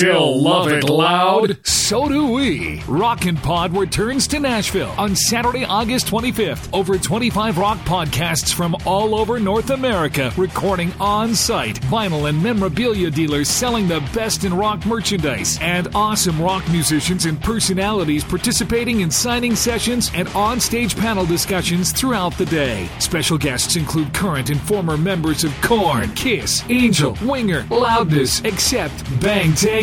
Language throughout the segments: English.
still love it loud? So do we. Rockin' Pod returns to Nashville on Saturday, August 25th. Over 25 rock podcasts from all over North America recording on site. Vinyl and memorabilia dealers selling the best in rock merchandise and awesome rock musicians and personalities participating in signing sessions and on-stage panel discussions throughout the day. Special guests include current and former members of Korn, Kiss, Angel, Winger, Loudness, Accept, Bang Tango,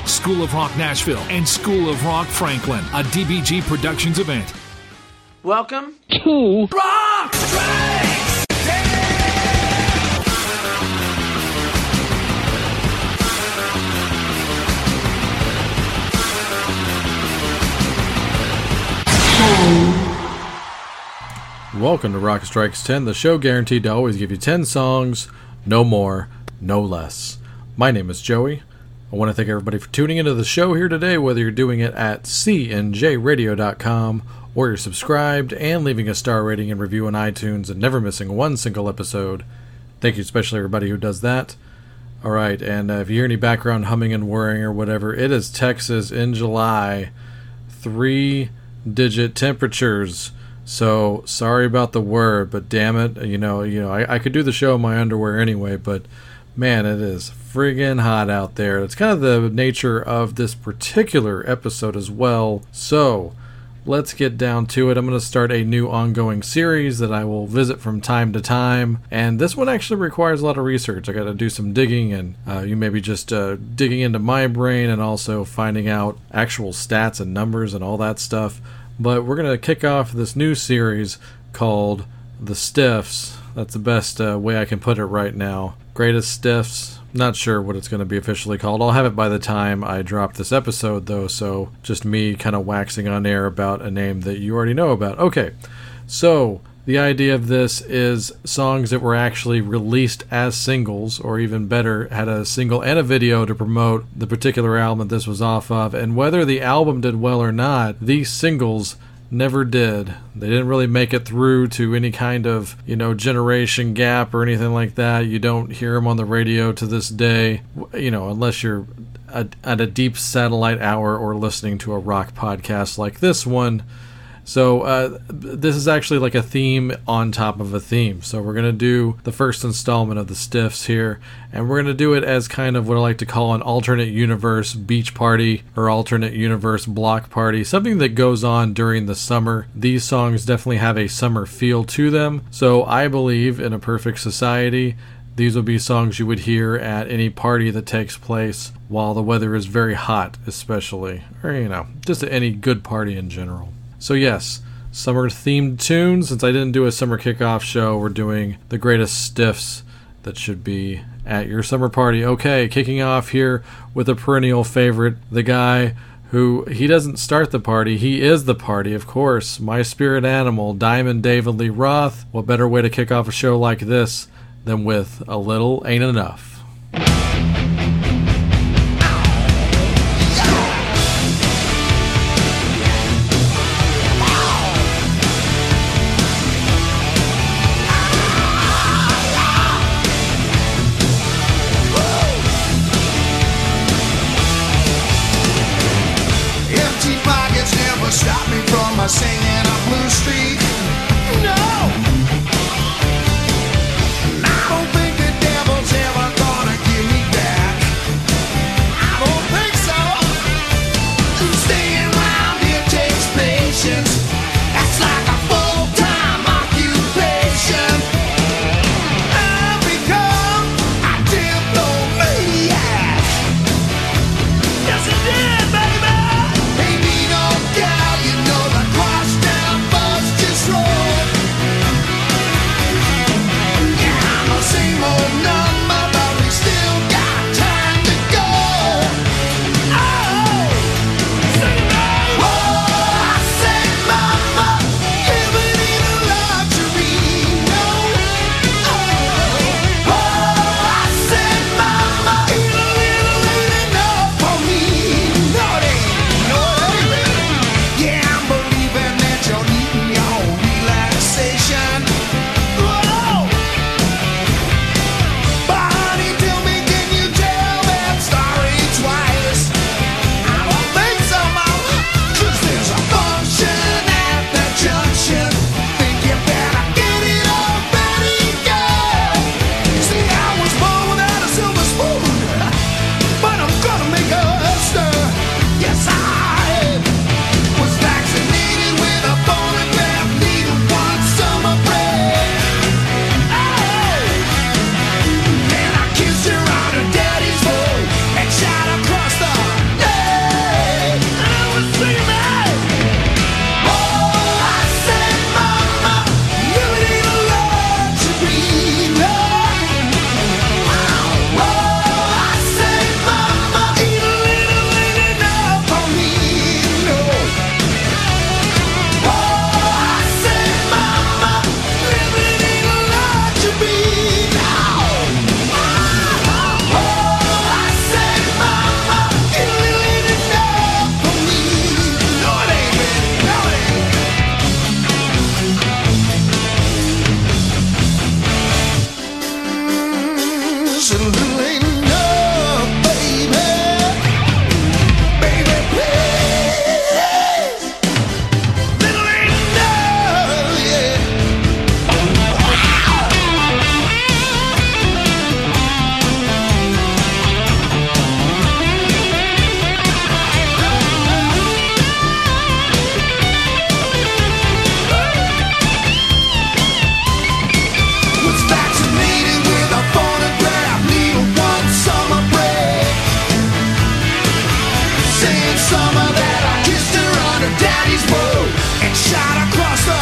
School of Rock Nashville, and School of Rock Franklin, a DBG Productions event. Welcome to Rock Strikes Ten. Welcome to Rock Strikes 10, the show guaranteed to always give you 10 songs, no more, no less. My name is Joey. I want to thank everybody for tuning into the show here today, whether you're doing it at CNJRadio.com or you're subscribed and leaving a star rating and review on iTunes and never missing one single episode. Thank you especially everybody who does that. All right, and if you hear any background humming and whirring or whatever, it is Texas in July, 3-digit temperatures. So sorry about the word, but damn it, you know, I could do the show in my underwear anyway, but man, it is friggin' hot out there. That's kind of the nature of this particular episode as well. So, let's get down to it. I'm going to start a new ongoing series that I will visit from time to time. And this one actually requires a lot of research. I got to do some digging, and you may be just digging into my brain and also finding out actual stats and numbers and all that stuff. But we're going to kick off this new series called The Stiffs. That's the best way I can put it right now. Greatest Stiffs. Not sure what it's going to be officially called. I'll have it by the time I drop this episode, though, so just me kind of waxing on air about a name that you already know about. Okay, so the idea of this is songs that were actually released as singles, or even better, had a single and a video to promote the particular album that this was off of, and whether the album did well or not, these singles never did. They didn't really make it through to any kind of, generation gap or anything like that. You don't hear them on the radio to this day, unless you're at a deep satellite hour or listening to a rock podcast like this one. So this is actually like a theme on top of a theme. So we're going to do the first installment of the Stiffs here, and we're going to do it as kind of what I like to call an alternate universe beach party or alternate universe block party, something that goes on during the summer. These songs definitely have a summer feel to them. So I believe in a perfect society, these will be songs you would hear at any party that takes place while the weather is very hot, especially, or, just at any good party in general. So yes, summer-themed tunes. Since I didn't do a summer kickoff show, we're doing the greatest stiffs that should be at your summer party. Okay, kicking off here with a perennial favorite, the guy who, he doesn't start the party, he is the party, of course. My spirit animal, Diamond David Lee Roth. What better way to kick off a show like this than with a little Ain't Enough? same summer that I kissed her on her daddy's boat and shot across the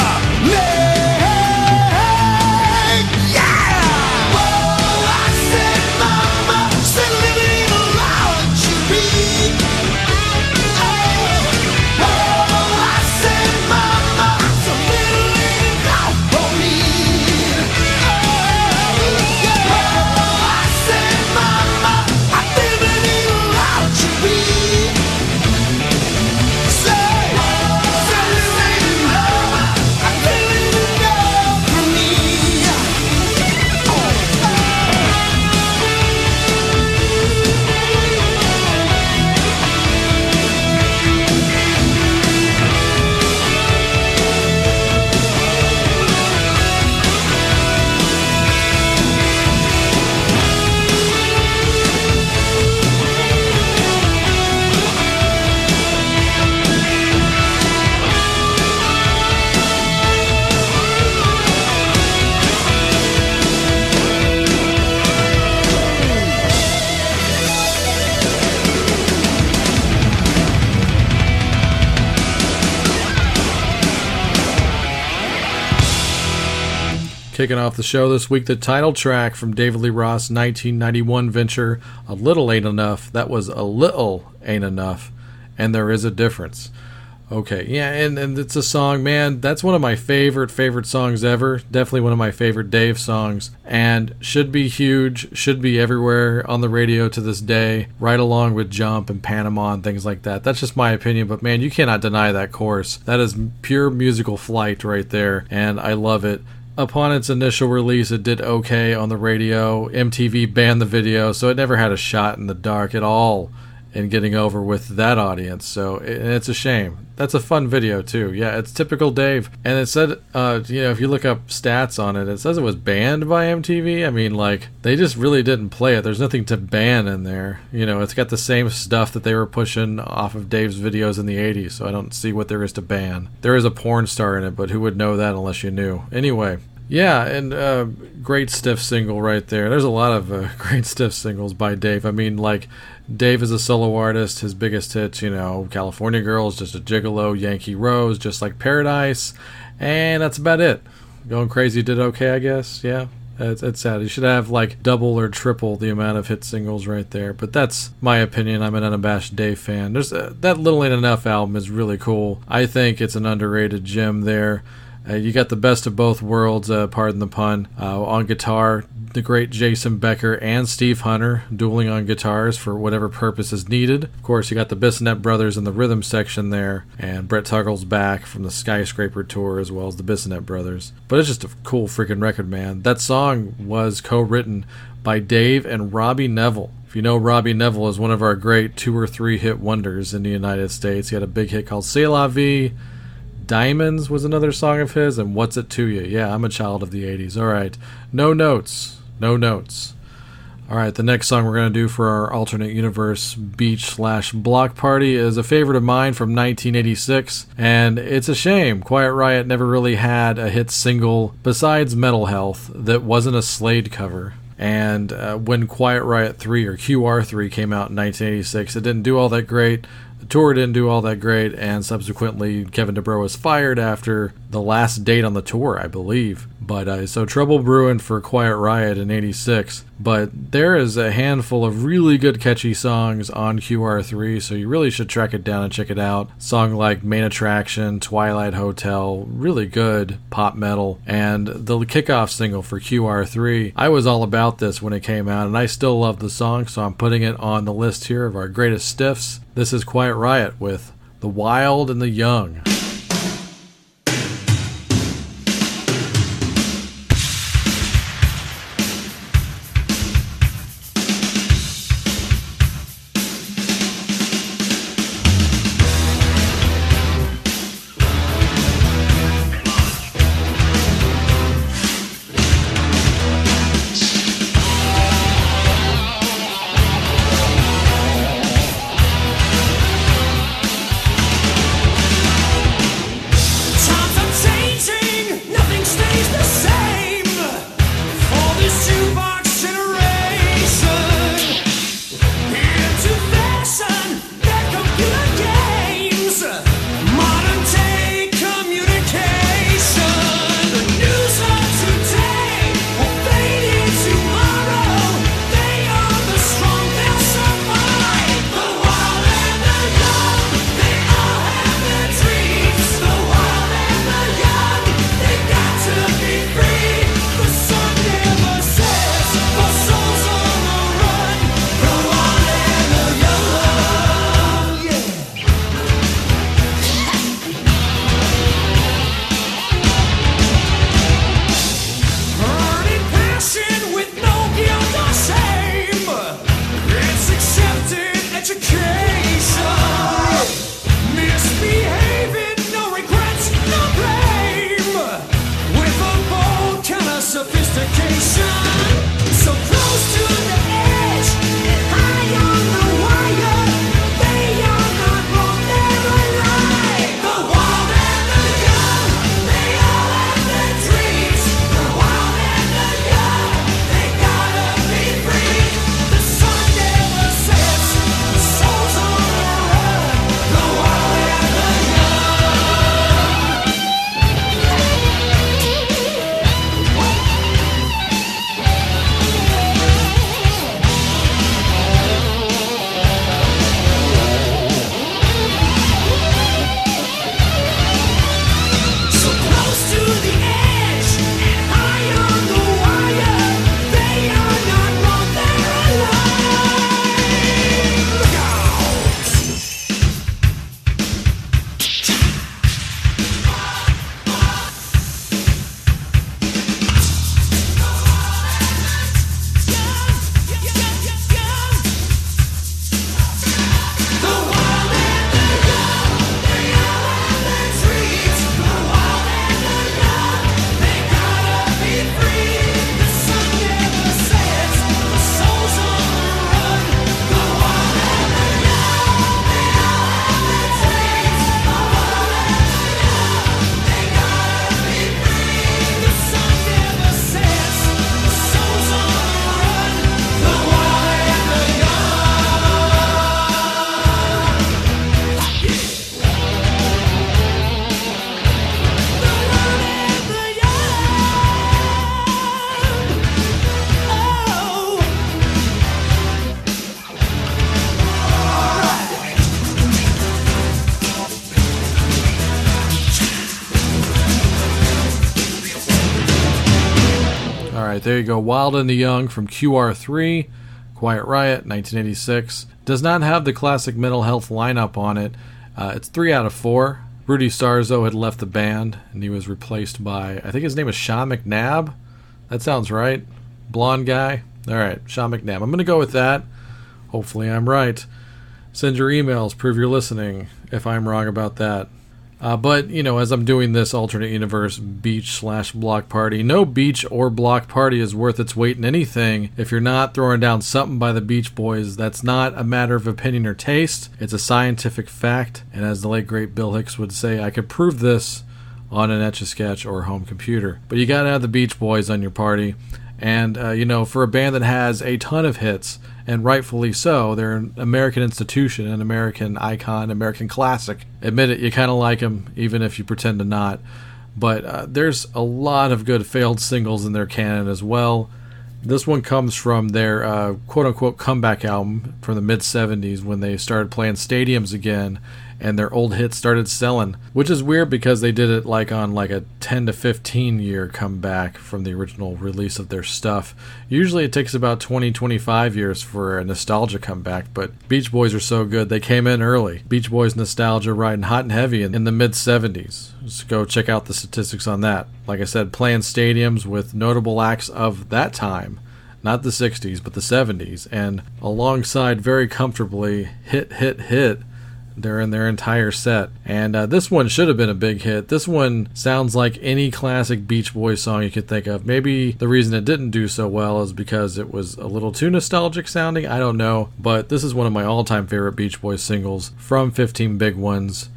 lake. Yeah! Whoa, I said, Mama, said living around you be. Oh, oh, I said, Mama, so little ain't got for me. Oh, yeah. Oh, I said, Mama, I living around you be. Kicking off the show this week, the title track from David Lee Roth's 1991 venture, A Little Ain't Enough. That was A Little Ain't Enough, and There Is a Difference. Okay, yeah, and it's a song, man, that's one of my favorite songs ever. Definitely one of my favorite Dave songs, and should be huge, should be everywhere on the radio to this day, right along with Jump and Panama and things like that. That's just my opinion, but man, you cannot deny that chorus. That is pure musical flight right there, and I love it. Upon its initial release, it did okay on the radio. MTV banned the video, so it never had a shot in the dark at all in getting over with that audience. So it's a shame. That's a fun video, too. Yeah, it's typical Dave. And it said, if you look up stats on it, it says it was banned by MTV. I mean, like, they just really didn't play it. There's nothing to ban in there. You know, it's got the same stuff that they were pushing off of Dave's videos in the 80s, so I don't see what there is to ban. There is a porn star in it, but who would know that unless you knew? Anyway. Yeah, and great Stiff single right there. There's a lot of great Stiff singles by Dave. I mean, like, Dave is a solo artist. His biggest hits, you know, California Girls, Just a Gigolo, Yankee Rose, Just Like Paradise, and that's about it. Going Crazy did okay, I guess, yeah. It's sad. You should have like double or triple the amount of hit singles right there. But that's my opinion. I'm an unabashed Dave fan. There's that Little Ain't Enough album is really cool. I think it's an underrated gem there. You got the best of both worlds, pardon the pun. On guitar, the great Jason Becker and Steve Hunter dueling on guitars for whatever purpose is needed. Of course, you got the Bissonnette Brothers in the rhythm section there, and Brett Tuggles back from the Skyscraper tour as well as the Bissonnette Brothers. But it's just a cool freaking record, man. That song was co-written by Dave and Robbie Neville. If you know Robbie Neville is one of our great 2 or 3 hit wonders in the United States. He had a big hit called C'est La Vie. Diamonds was another song of his, and What's It To You? Yeah, I'm a child of the 80s. All right. No notes. All right, the next song we're going to do for our alternate universe beach/block party is a favorite of mine from 1986, and it's a shame Quiet Riot never really had a hit single besides Mental Health that wasn't a Slade cover. And when Quiet Riot 3 or QR3 came out in 1986, it didn't do all that great. The tour didn't do all that great, and subsequently Kevin DeBrow was fired after the last date on the tour, I believe. But so trouble brewing for Quiet Riot in 86. But there is a handful of really good catchy songs on QR3, so you really should track it down and check it out. Song like Main Attraction, Twilight Hotel, really good pop metal. And the kickoff single for QR3, I was all about this when it came out, and I still love the song, so I'm putting it on the list here of our greatest stiffs. This is Quiet Riot with The Wild and the Young. right, there you go. Wild and the Young from QR3, Quiet Riot, 1986. Does not have the classic mental health lineup on it. It's 3 out of 4. Rudy Sarzo had left the band, and he was replaced by, I think his name is Sean McNabb. That sounds right. Blonde guy. All right, Sean McNabb. I'm going to go with that. Hopefully I'm right. Send your emails, prove you're listening, if I'm wrong about that. But, you know, as I'm doing this alternate universe beach/block party, no beach or block party is worth its weight in anything if you're not throwing down something by the Beach Boys. That's not a matter of opinion or taste. It's a scientific fact. And as the late, great Bill Hicks would say, I could prove this on an Etch-a-Sketch or home computer. But you got to have the Beach Boys on your party. And, you know, for a band that has a ton of hits, and rightfully so, they're an American institution, an American icon, American classic. Admit it, you kind of like them, even if you pretend to not. But there's a lot of good failed singles in their canon as well. This one comes from their quote-unquote comeback album from the mid-'70s when they started playing stadiums again and their old hits started selling, which is weird because they did it like on like a 10 to 15 year comeback from the original release of their stuff. Usually it takes about 20-25 years for a nostalgia comeback, but Beach Boys are so good they came in early. Beach Boys nostalgia riding hot and heavy in the mid-'70s. Just go check out the statistics on that. Like I said, playing stadiums with notable acts of that time. Not the 60s, but the 70s. And alongside very comfortably hit, they're in their entire set. And this one should have been a big hit. This one sounds like any classic Beach Boys song you could think of. Maybe the reason it didn't do so well is because it was a little too nostalgic sounding. I don't know. But this is one of my all-time favorite Beach Boys singles from 15 Big Ones.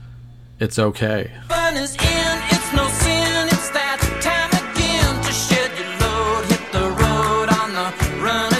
It's okay. Fun is in, it's no sin, it's that time again to shed your load, hit the road on the run.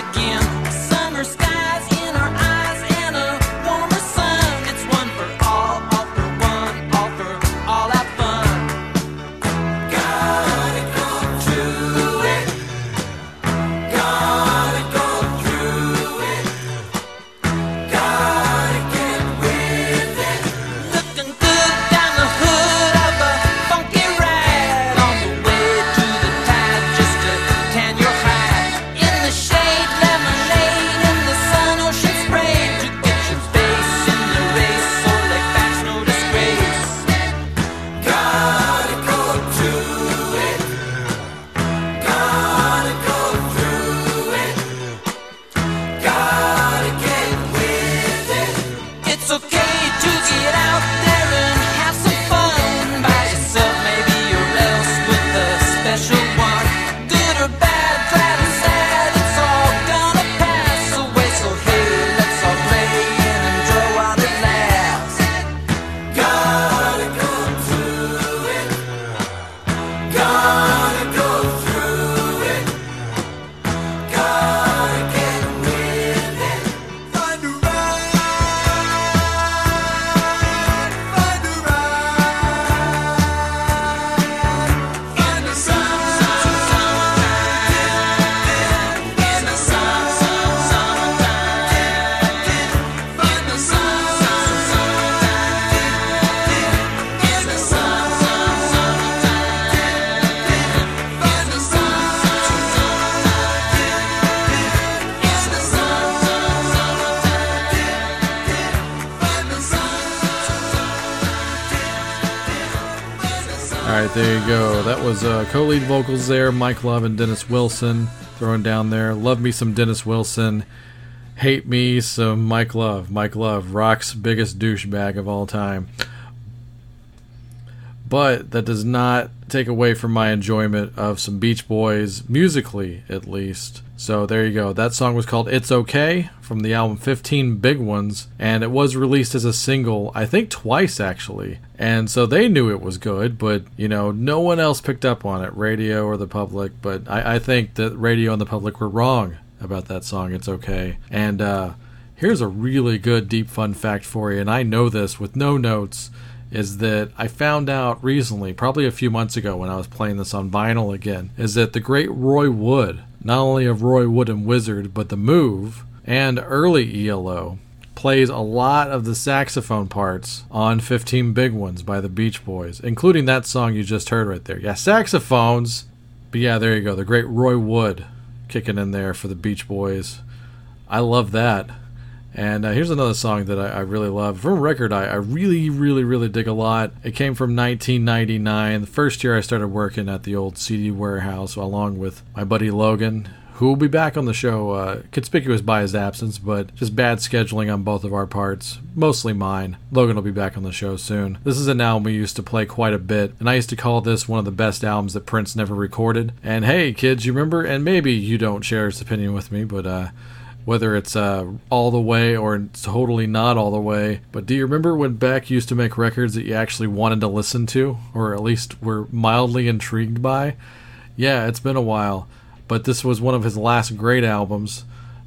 Co-lead vocals there, Mike Love and Dennis Wilson throwing down there. Love me some Dennis Wilson, hate me some Mike Love. Mike Love, rock's biggest douchebag of all time. But that does not take away from my enjoyment of some Beach Boys, musically at least. So there you go. That song was called It's Okay from the album 15 Big Ones, and it was released as a single, I think twice actually. And so they knew it was good, but you know, no one else picked up on it, radio or the public. But I think that radio and the public were wrong about that song, It's Okay. And here's a really good deep fun fact for you, and I know this with no notes, is that I found out recently, probably a few months ago when I was playing this on vinyl again, is that the great Roy Wood, not only of Roy Wood and Wizard, but The Move and early ELO, plays a lot of the saxophone parts on 15 Big Ones by the Beach Boys, including that song you just heard right there. Yeah, saxophones. But yeah, there you go. The great Roy Wood kicking in there for the Beach Boys. I love that. And here's another song that I really love. From a record I really, really, really dig a lot. It came from 1999, the first year I started working at the old CD warehouse, along with my buddy Logan, who will be back on the show, conspicuous by his absence, but just bad scheduling on both of our parts, mostly mine. Logan will be back on the show soon. This is an album we used to play quite a bit, and I used to call this one of the best albums that Prince never recorded. And hey, kids, you remember, and maybe you don't share his opinion with me, but whether it's all the way or totally not all the way, but do you remember when Beck used to make records that you actually wanted to listen to, or at least were mildly intrigued by? Yeah, it's been a while, but this was one of his last great albums,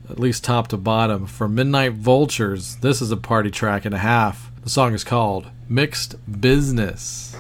at least top to bottom. From Midnight Vultures, this is a party track and a half. The song is called Mixed Business.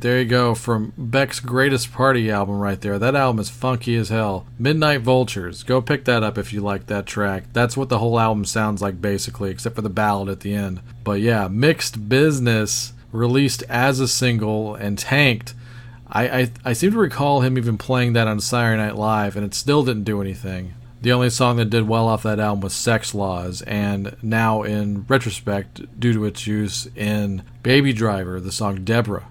There you go, from Beck's greatest party album right there. That album is funky as hell. Midnight Vultures. Go pick that up if you like that track. That's what the whole album sounds like, basically, except for the ballad at the end. But yeah, Mixed Business, released as a single and tanked. I seem to recall him even playing that on Saturday Night Live, and it still didn't do anything. The only song that did well off that album was Sex Laws, and now in retrospect, due to its use in Baby Driver, the song Deborah.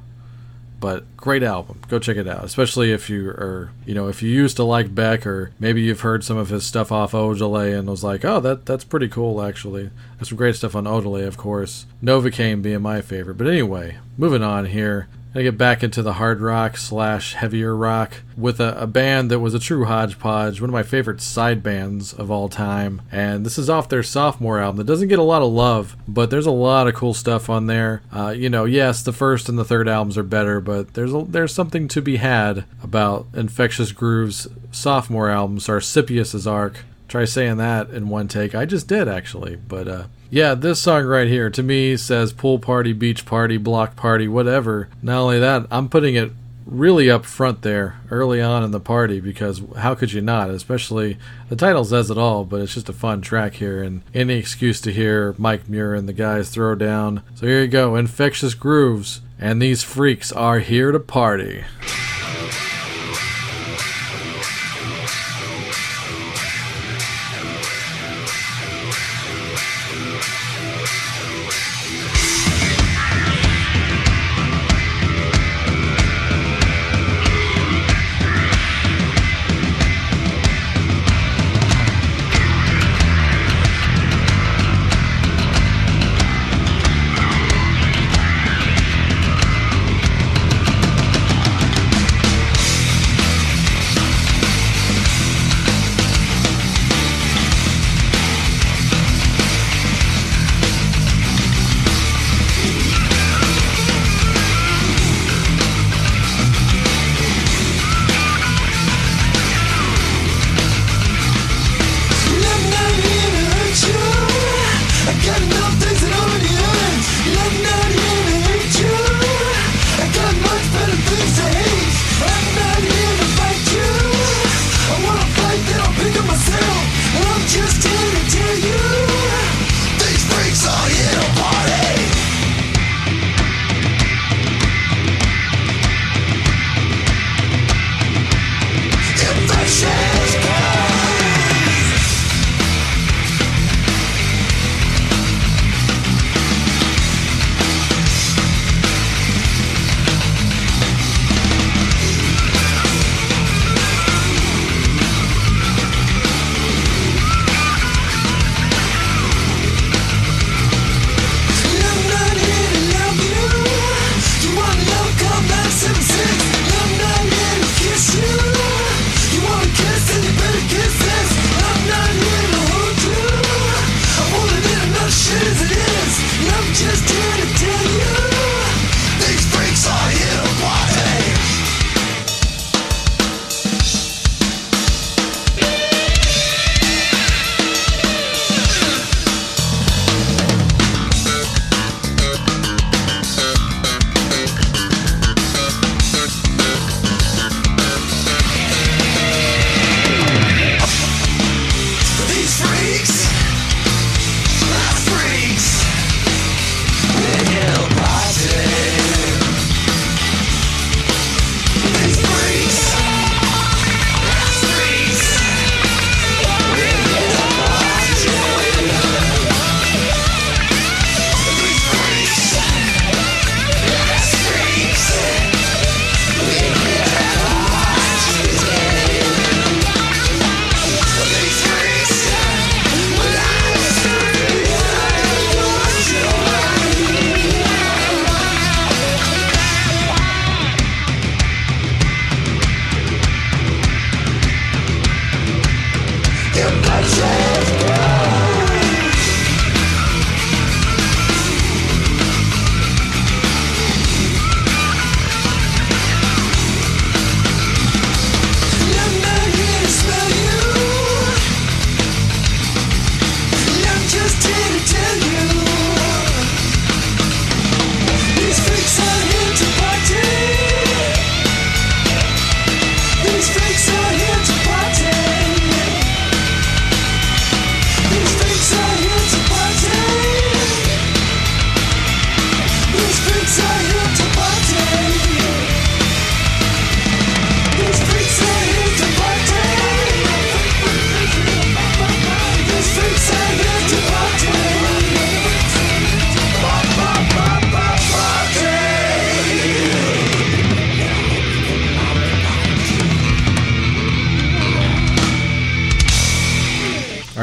But great album. Go check it out, especially if you are, you know, if you used to like Beck, or maybe you've heard some of his stuff off Odelay and was like, oh, that's pretty cool, actually. There's some great stuff on Odelay, of course. Novocaine being my favorite. But anyway, moving on here. I get back into the hard rock / heavier rock with a band that was a true hodgepodge, one of my favorite side bands of all time. And this is off their sophomore album that doesn't get a lot of love, but there's a lot of cool stuff on there. Yes, the first and the third albums are better, but there's something to be had about Infectious Grooves' sophomore album, Sarcophagus Ark. Try saying that in one take. I just did, actually. But yeah, this song right here, to me, says pool party, beach party, block party, whatever. Not only that, I'm putting it really up front there, early on in the party, because how could you not? Especially, the title says it all, but it's just a fun track here, and any excuse to hear Mike Muir and the guys throw down. So here you go, Infectious Grooves, and these freaks are here to party.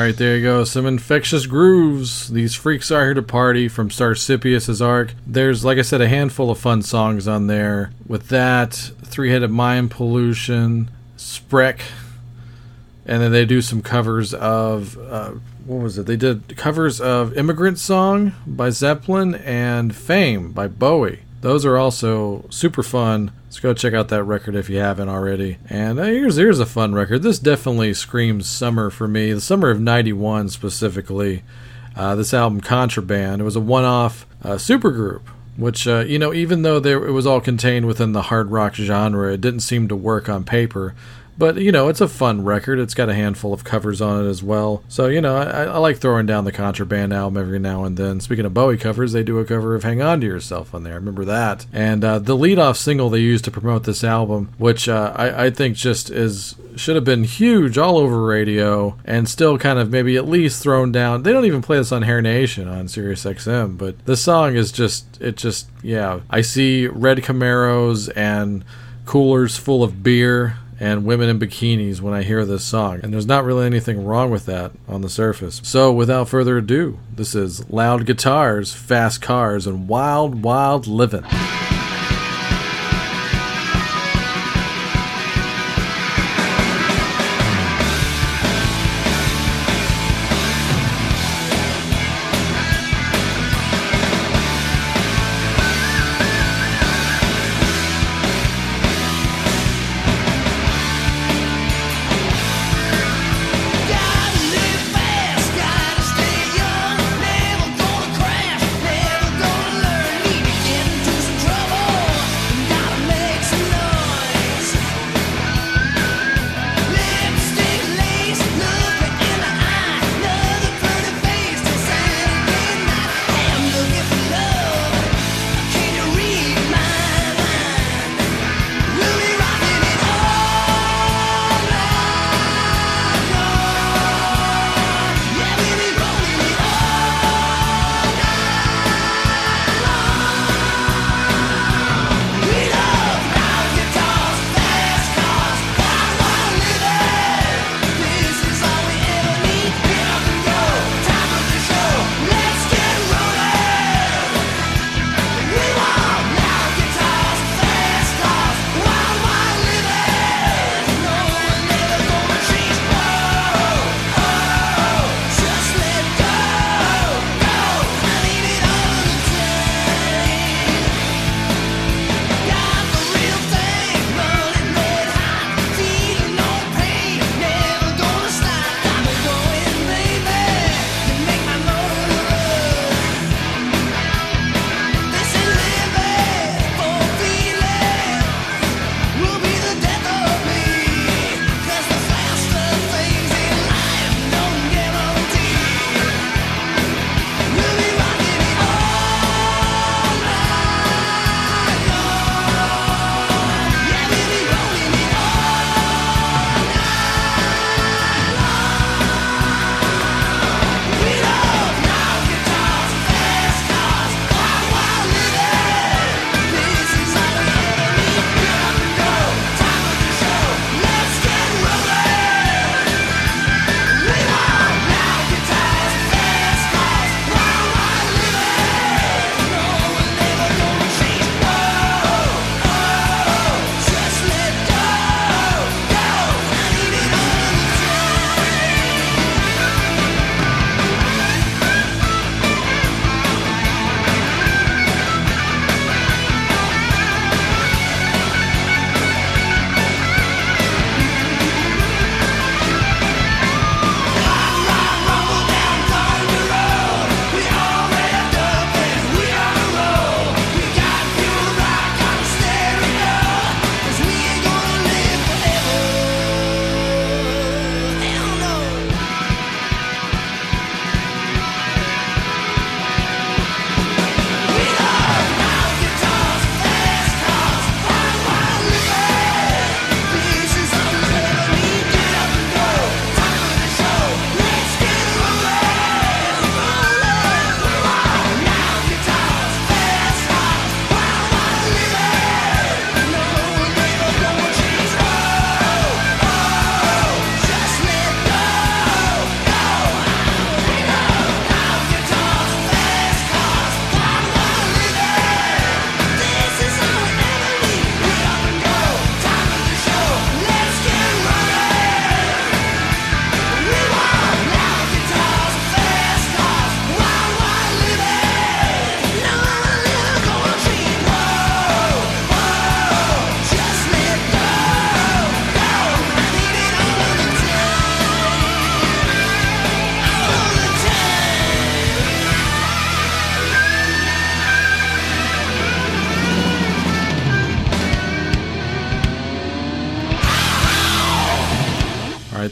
Alright, there you go. Some Infectious Grooves. These freaks are here to party from Sarcophagus Ark. There's, like I said, a handful of fun songs on there. With that, Three-Headed Mind, Pollution, Sprek. And then they do some covers of... what was it? They did covers of Immigrant Song by Zeppelin and Fame by Bowie. Those are also super fun. Let's go check out that record if you haven't already. And here's a fun record. This definitely screams summer for me. The summer of 91 specifically. This album, Contraband. It was a one-off supergroup, which, even though it was all contained within the hard rock genre, it didn't seem to work on paper. But, it's a fun record. It's got a handful of covers on it as well. So, I like throwing down the Contraband album every now and then. Speaking of Bowie covers, they do a cover of Hang On To Yourself on there. I remember that. And the lead-off single they used to promote this album, which I think just should have been huge all over radio and still kind of maybe at least thrown down. They don't even play this on Hair Nation on Sirius XM, but the song is just, I see red Camaros and coolers full of beer and women in bikinis when I hear this song. And there's not really anything wrong with that on the surface. So without further ado, this is Loud Guitars, Fast Cars, and Wild, Wild Livin'. Try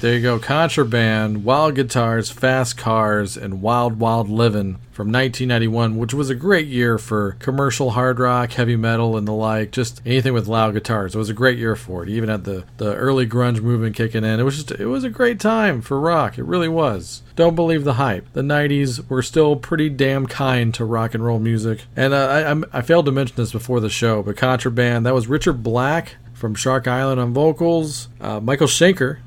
there you go. Contraband, Wild Guitars, Fast Cars, and Wild Wild Livin' from 1991, which was a great year for commercial hard rock, heavy metal, and the like. Just anything with loud guitars. It was a great year for it. Even at the early grunge movement kicking in, it was a great time for rock. It really was. Don't believe the hype. The 90s were still pretty damn kind to rock and roll music. And I failed to mention this before the show, but Contraband, that was Richard Black from Shark Island on vocals, Michael Schenker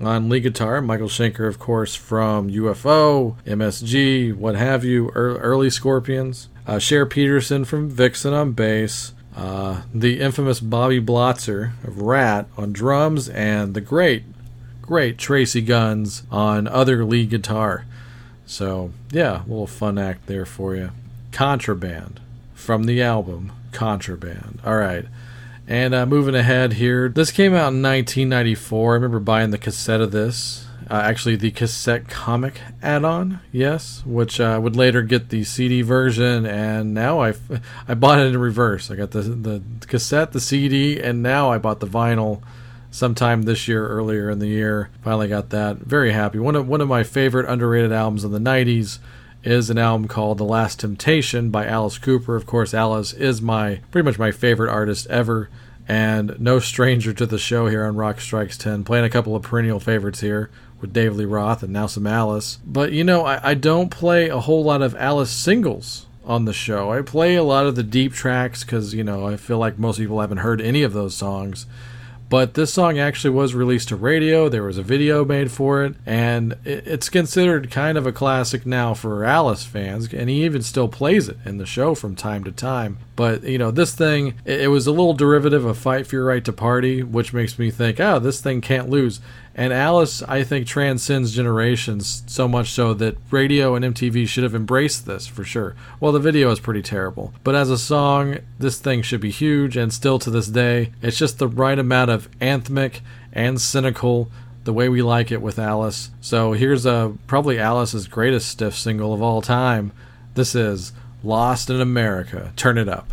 on lead guitar. Michael Schenker, of course, from UFO, MSG, what have you, early Scorpions. Cher Peterson from Vixen on bass. The infamous Bobby Blotzer of Rat on drums. And the great Tracy Guns on other lead guitar. So, yeah, a little fun act there for you. Contraband from the album Contraband. All right. And moving ahead here, this came out in 1994. I remember buying the cassette of this. Actually, the cassette comic add-on, yes, which would later get the CD version. And now I bought it in reverse. I got the cassette, the CD, and now I bought the vinyl sometime this year, earlier in the year. Finally got that. Very happy. One of my favorite underrated albums of the 90s is an album called The Last Temptation by Alice Cooper. Of course, Alice is pretty much my favorite artist ever, and no stranger to the show here on Rock Strikes 10, playing a couple of perennial favorites here with David Lee Roth and now some Alice. But, you know, I don't play a whole lot of Alice singles on the show. I play a lot of the deep tracks because, you know, I feel like most people haven't heard any of those songs. But this song actually was released to radio. There was a video made for it. And it's considered kind of a classic now for Alice fans. And he even still plays it in the show from time to time. But, you know, this thing, it was a little derivative of Fight for Your Right to Party, which makes me think, oh, this thing can't lose. And Alice, I think, transcends generations so much so that radio and MTV should have embraced this for sure. Well, the video is pretty terrible. But as a song, this thing should be huge. And still to this day, it's just the right amount of anthemic and cynical, the way we like it with Alice. So here's probably Alice's greatest stiff single of all time. This is Lost in America. Turn it up.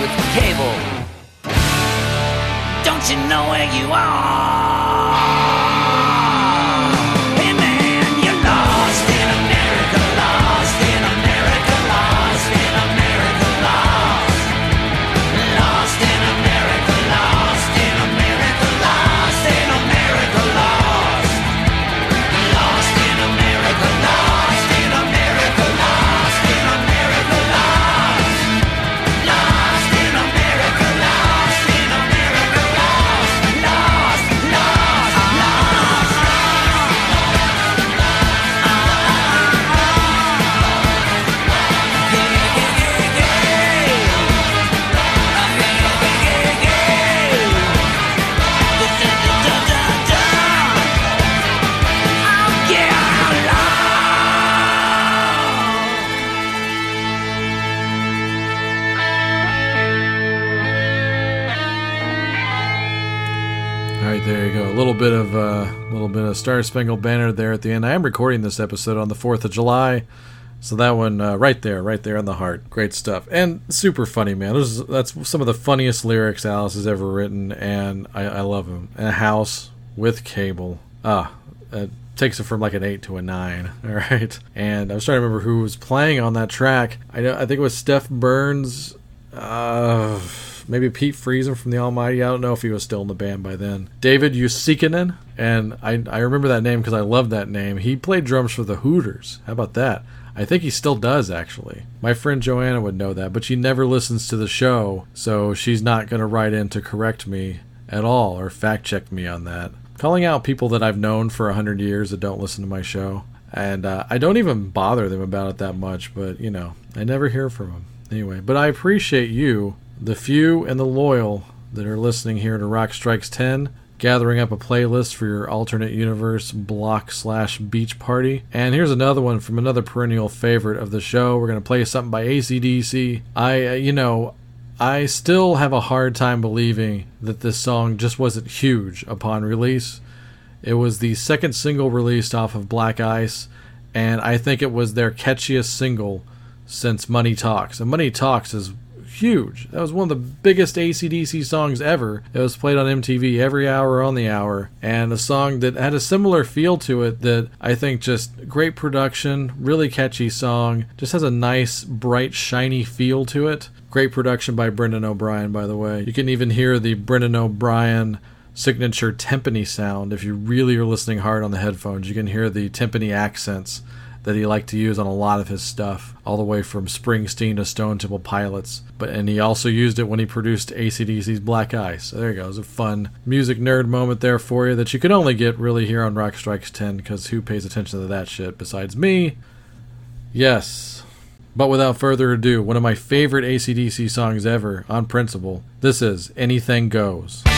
with cable. Don't you know where you are? Hey man, you're lost in America, lost in America, lost in America, lost. Lost in America, lost in America, lost in America, lost. Lost in America, lost in America, lost in America, lost. Lost in America, lost in America, lost. Lost, lost, lost, All right, there you go. A little bit of Star Spangled Banner there at the end. I am recording this episode on the 4th of July, so that one right there on the heart. Great stuff and super funny, man. That's some of the funniest lyrics Alice has ever written, and I love them. And a house with cable. It takes it from like an 8 to a 9. All right, and I was trying to remember who was playing on that track. I think it was Steph Burns. Maybe Pete Friesen from the Almighty. I don't know if he was still in the band by then. David Usikinen, and I remember that name because I love that name. He played drums for the Hooters. How about that? I think he still does, actually. My friend Joanna would know that, but she never listens to the show, so she's not going to write in to correct me at all or fact-check me on that. Calling out people that I've known for 100 years that don't listen to my show, and I don't even bother them about it that much, but, you know, I never hear from them. Anyway, but I appreciate you, the few and the loyal that are listening here to Rock Strikes 10, gathering up a playlist for your alternate universe block/beach party. And here's another one from another perennial favorite of the show. We're going to play something by AC/DC. I still have a hard time believing that this song just wasn't huge upon release. It was the second single released off of Black Ice, and I think it was their catchiest single since Money Talks. And Money Talks is huge. That was one of the biggest AC/DC songs ever. It was played on MTV every hour on the hour, and a song that had a similar feel to it that I think just great production, really catchy song, just has a nice, bright, shiny feel to it. Great production by Brendan O'Brien, by the way. You can even hear the Brendan O'Brien signature timpani sound. If you really are listening hard on the headphones, you can hear the timpani accents that he liked to use on a lot of his stuff, all the way from Springsteen to Stone Temple Pilots. And he also used it when he produced AC/DC's Black Ice. So there you go. It was a fun music nerd moment there for you that you could only get really here on Rock Strikes 10, because who pays attention to that shit besides me? Yes. But without further ado, one of my favorite AC/DC songs ever, on principle, this is Anything Goes. Yeah!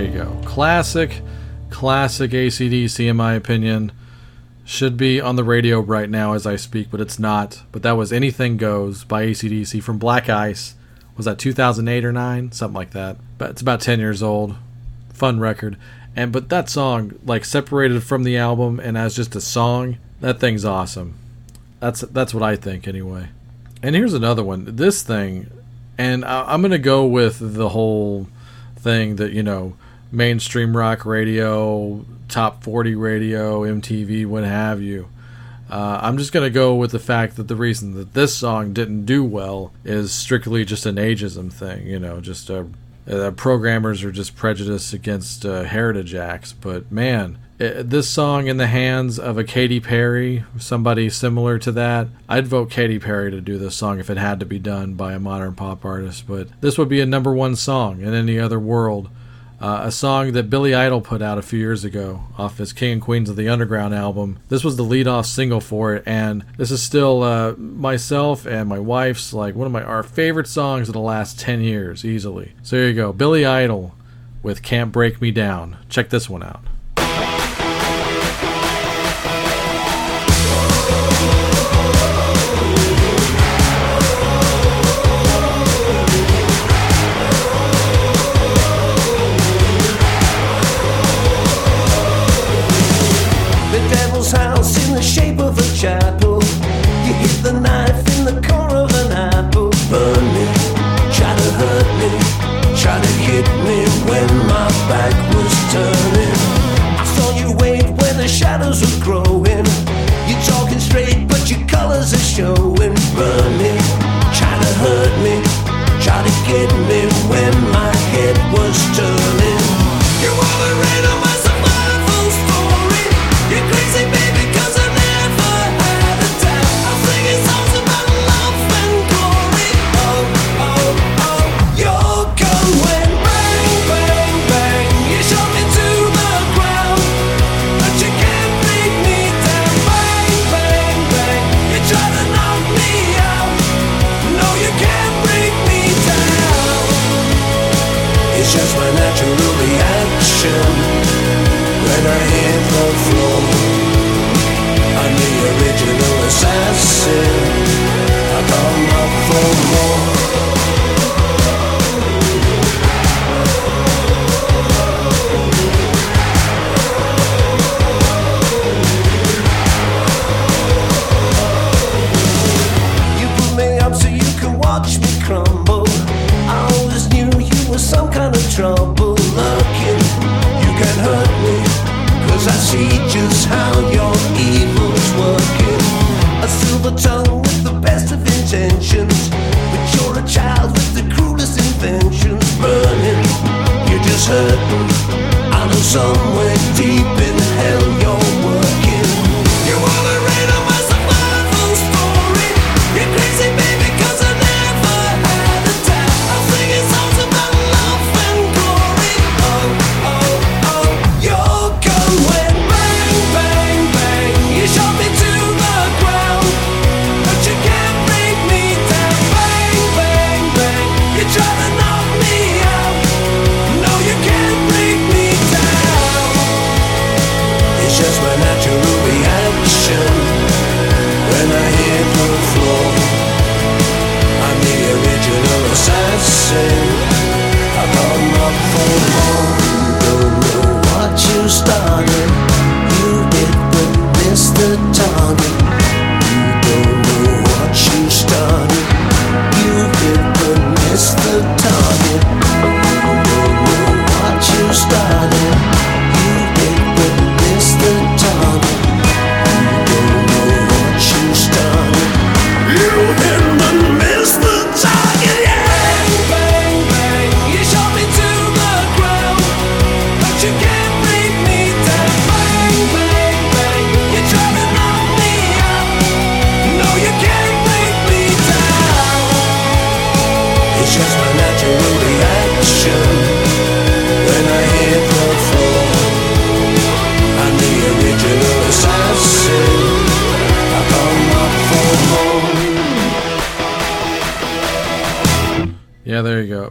There you go. Classic AC/DC, in my opinion. Should be on the radio right now as I speak, but it's not. But that was Anything Goes by AC/DC from Black Ice. Was that 2008 or 9? Something like that. But it's about 10 years old. Fun record. But that song, like separated from the album and as just a song, that thing's awesome. That's what I think anyway. And here's another one. This thing, and I'm going to go with the whole thing that, you know, mainstream rock radio, top 40 radio, MTV, what have you. I'm just going to go with the fact that the reason that this song didn't do well is strictly just an ageism thing, you know, just programmers are just prejudiced against heritage acts. But man, this song in the hands of a Katy Perry, somebody similar to that, I'd vote Katy Perry to do this song if it had to be done by a modern pop artist. But this would be a number one song in any other world. A song that Billy Idol put out a few years ago off his King and Queens of the Underground album. This was the lead-off single for it, and this is still myself and my wife's, like, one of our favorite songs of the last 10 years, easily. So here you go, Billy Idol with Can't Break Me Down. Check this one out. Bang, bang.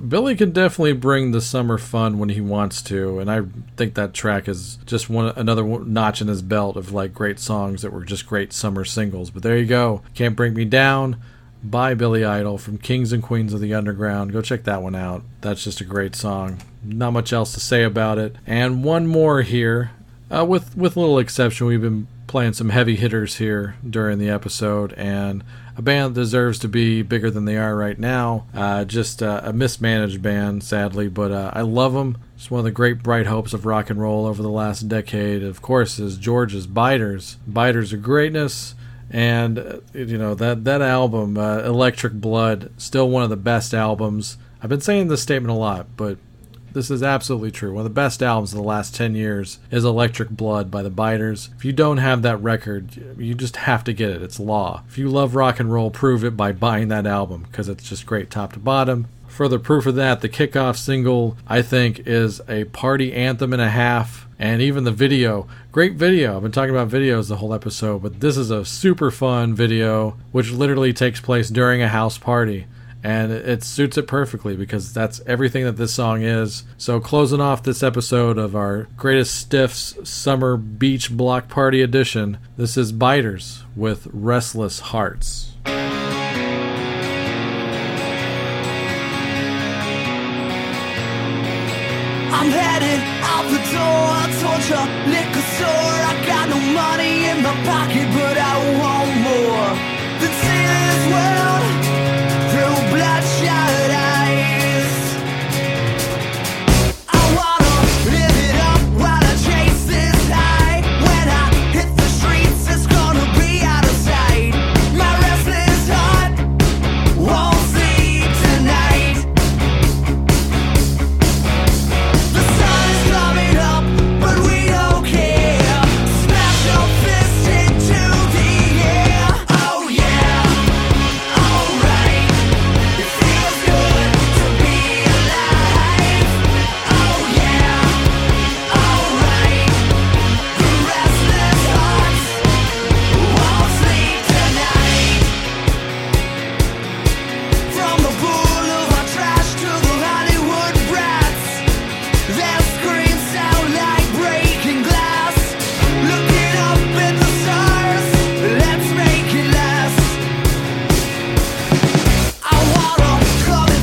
Billy can definitely bring the summer fun when he wants to, and I think that track is just another notch in his belt of like great songs that were just great summer singles. But there you go, Can't Bring Me Down by Billy Idol from Kings and Queens of the Underground. Go check that one out. That's just a great song. Not much else to say about it. And one more here. With little exception, we've been playing some heavy hitters here during the episode, and a band that deserves to be bigger than they are right now. Just a mismanaged band, sadly, but I love them. It's one of the great bright hopes of rock and roll over the last decade, of course, is George's Biters. Biters of Greatness. And, you know, that album, Electric Blood, still one of the best albums. I've been saying this statement a lot, but this is absolutely true. One of the best albums of the last 10 years is Electric Blood by the Biters. If you don't have that record, you just have to get it. It's law. If you love rock and roll, prove it by buying that album, because it's just great top to bottom. Further proof of that, the kickoff single, I think, is a party anthem and a half. And even the video, great video. I've been talking about videos the whole episode, but this is a super fun video, which literally takes place during a house party. And it suits it perfectly because that's everything that this song is. So closing off this episode of our Greatest Stiffs Summer Beach Block Party Edition, this is Biters with Restless Hearts. I'm headed out the door, I told ya, liquor store. I got no money in my pocket, but I want more than seeing this world through bloodshot eyes. I wanna live it up while I chase this high. When I hit the streets, it's gonna be out of sight. My restless heart won't sleep tonight. The sun is coming up, but we don't care. Smash your fist into the air. Oh yeah, alright. It feels good to be alive. Oh yeah, alright. The restless hearts won't sleep tonight. From the boulevard trash to the Hollywood brats, their screams sound like breaking glass. Looking up at the stars, let's make it last. I wanna come in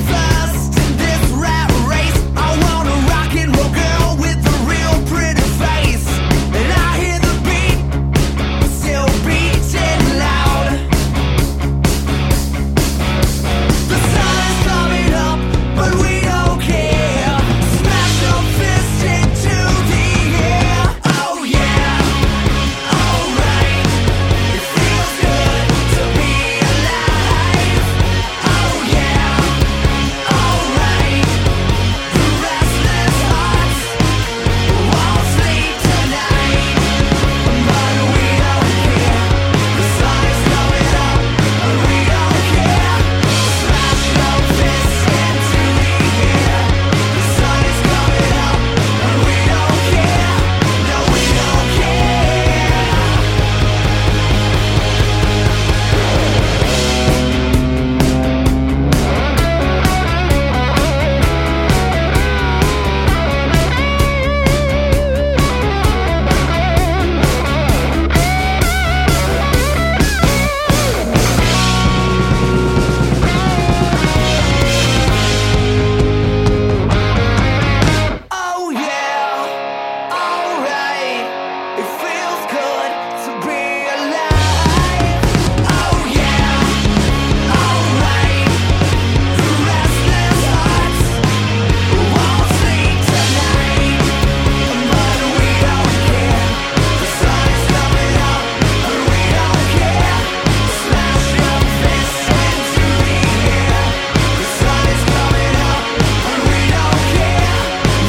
first in this rat race. I want a rock and roll girl with a real pretty face. And I hear the beat, still beating loud. The sun is coming up, but we don't care. Smash your fist into the air. Oh yeah, alright. It feels good to be alive. Oh yeah, alright. The restless hearts won't sleep tonight. But we don't care. The sun is coming up, but we don't care. Smash your fists into the air. The sun is coming up, but we don't care. No, we don't care. Oh yeah, alright. It feels good to be alive. Oh yeah, alright. The restless hearts won't sleep tonight. But we don't care. The sun is coming up, but we don't care. Smash your fists into the air. The sun is coming up, but we don't care. No, we don't care. Closing off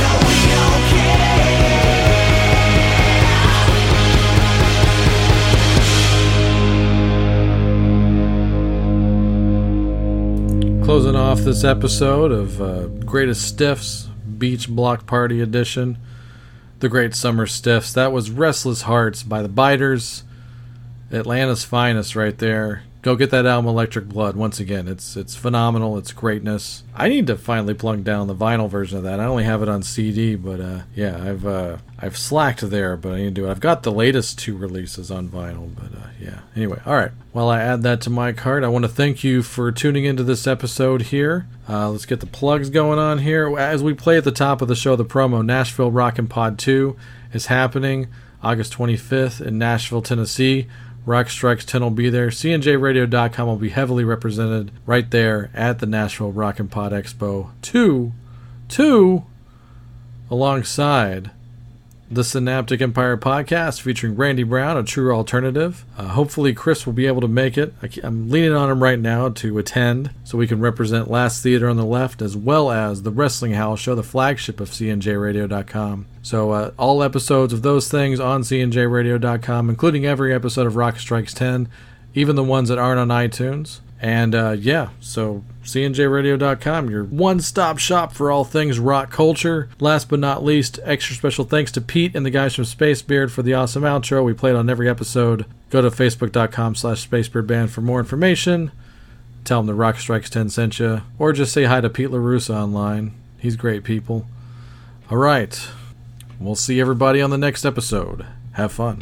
this episode of Greatest Stiffs Beach Block Party Edition, The Great Summer Stiffs. That was Restless Hearts by the Biters, Atlanta's finest right there. Go get that album, Electric Blood. Once again, it's phenomenal. It's greatness. I need to finally plunk down the vinyl version of that. I only have it on CD, but yeah, I've slacked there, but I need to do it. I've got the latest two releases on vinyl, but yeah. Anyway, all right. While I add that to my cart, I want to thank you for tuning into this episode here. Let's get the plugs going on here. As we play at the top of the show, the promo, Nashville Rockin' Pod 2 is happening August 25th in Nashville, Tennessee. Rock Strikes 10 will be there. CNJRadio.com will be heavily represented right there at the Nashville Rockin' Pod Expo 2, alongside the Synaptic Empire podcast featuring Randy Brown, a true alternative. Hopefully Chris will be able to make it. I'm leaning on him right now to attend so we can represent Last Theater on the Left as well as the Wrestling Howl Show, the flagship of CNJRadio.com. So all episodes of those things on CNJRadio.com, including every episode of Rock Strikes 10, even the ones that aren't on iTunes. And yeah, so CNJRadio.com, your one-stop shop for all things rock culture. Last but not least, extra special thanks to Pete and the guys from Spacebeard for the awesome outro we played on every episode. Go to Facebook.com/SpacebeardBand for more information. Tell them the Rock Strikes 10 sent you. Or just say hi to Pete LaRussa online. He's great, people. All right. We'll see everybody on the next episode. Have fun.